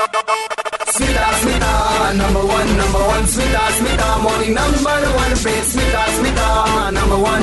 Smita, Smita, number one, Smita, Smita, morning number one bed. Smita, Smita, number one,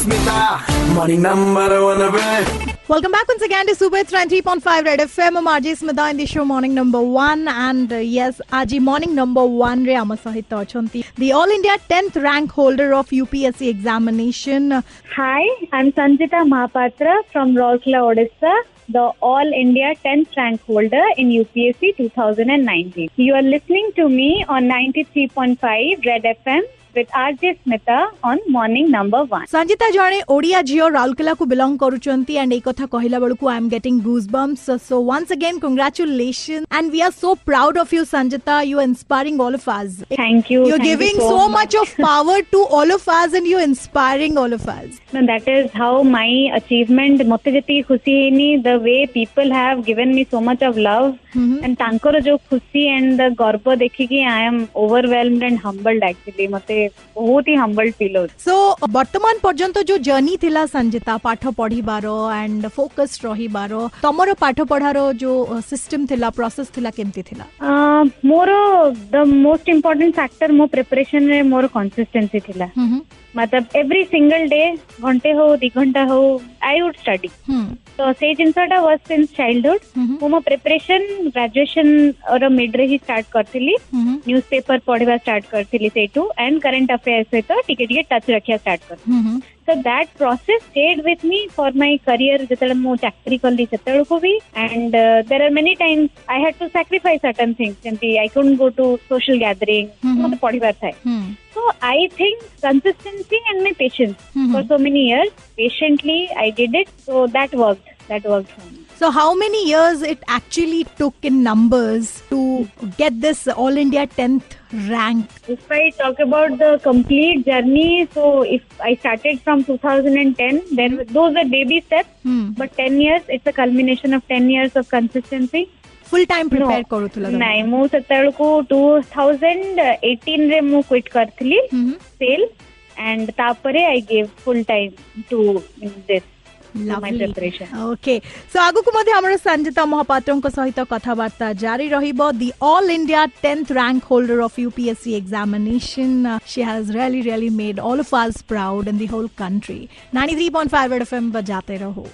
Smita, morning number one bed. Welcome back once again to Super 93.5 Red FM. I'm R.J. Smita in the show Morning Number 1 and yes, Aji Morning Number 1 re I'm Sahita Achyanti, the All India 10th rank holder of UPSC examination. Hi, I'm Sanjita Mahapatra from Rosla, Odisha, the All India 10th rank holder in UPSC 2019. You are listening to me on 93.5 Red FM. With R.J. Smita on morning number 1. Sanjita Jane Odia Jio Raulkela ku belong karuchanti and ekatha kahila balku I am getting goosebumps. So once again congratulations and we are so proud of you Sanjita. You are inspiring all of us. Thank you. You're giving so much of power to all of us and you're inspiring all of us. And that is how my achievement mote jati khushi heni the way people have given me so much of love and tankor jo khushi and the garba dekhi ki I am overwhelmed and humbled actually. Mote बहुत ही humble feel होता। सो वर्तमान पर्यंत जो journey थिला संजिता पाठ पढ़ी बारो and focus रही बारो तमरो पाठ पढ़ारो जो सिस्टम थिला प्रोसेस थिला केमती थिला मोरो द मोस्ट इंपोर्टेंट फैक्टर मो प्रिपरेशन रे मोर कंसिस्टेंसी थिला मतलब एवरी सिंगल डे घंटे हो दी घंटा हो आई वुड स्टडी तो से जिनसाटा वाज सिंस चाइल्डहुड मो मो प्रिपरेशन ग्रेजुएशन और मिड रे ही स्टार्ट करथिली न्यूज़पेपर पढिबा स्टार्ट करथिली सेटू एंड करंट अफेयर्स सहित टिके टिके टच रखिया स्टार्ट करथिली So that process stayed with me for my career जेतले मो चाकरी करली सेतले को भी and there are many times I had to sacrifice certain things जेंती I couldn't go to social gathering मते पढ़िबार थाए so I think consistency and my patience for so many years patiently I did it so that worked for me. So how many years it actually took in numbers to get this All India 10th rank? If I talk about the complete journey, so if I started from 2010, then those were baby steps. But 10 years, it's a culmination of 10 years of consistency. Full time prepare करू थला नहीं मु सेतल को 2018 रे मु quit करथली सेल and तापरे I give full time to this okay so आगु को मध्ये हमर संजिता महापात्रन को सहित कथावार्ता जारी रहिबो the all India 10th rank holder of UPSC examination she has really made all of us proud and the whole country 93.5 Red FM बजाते रहो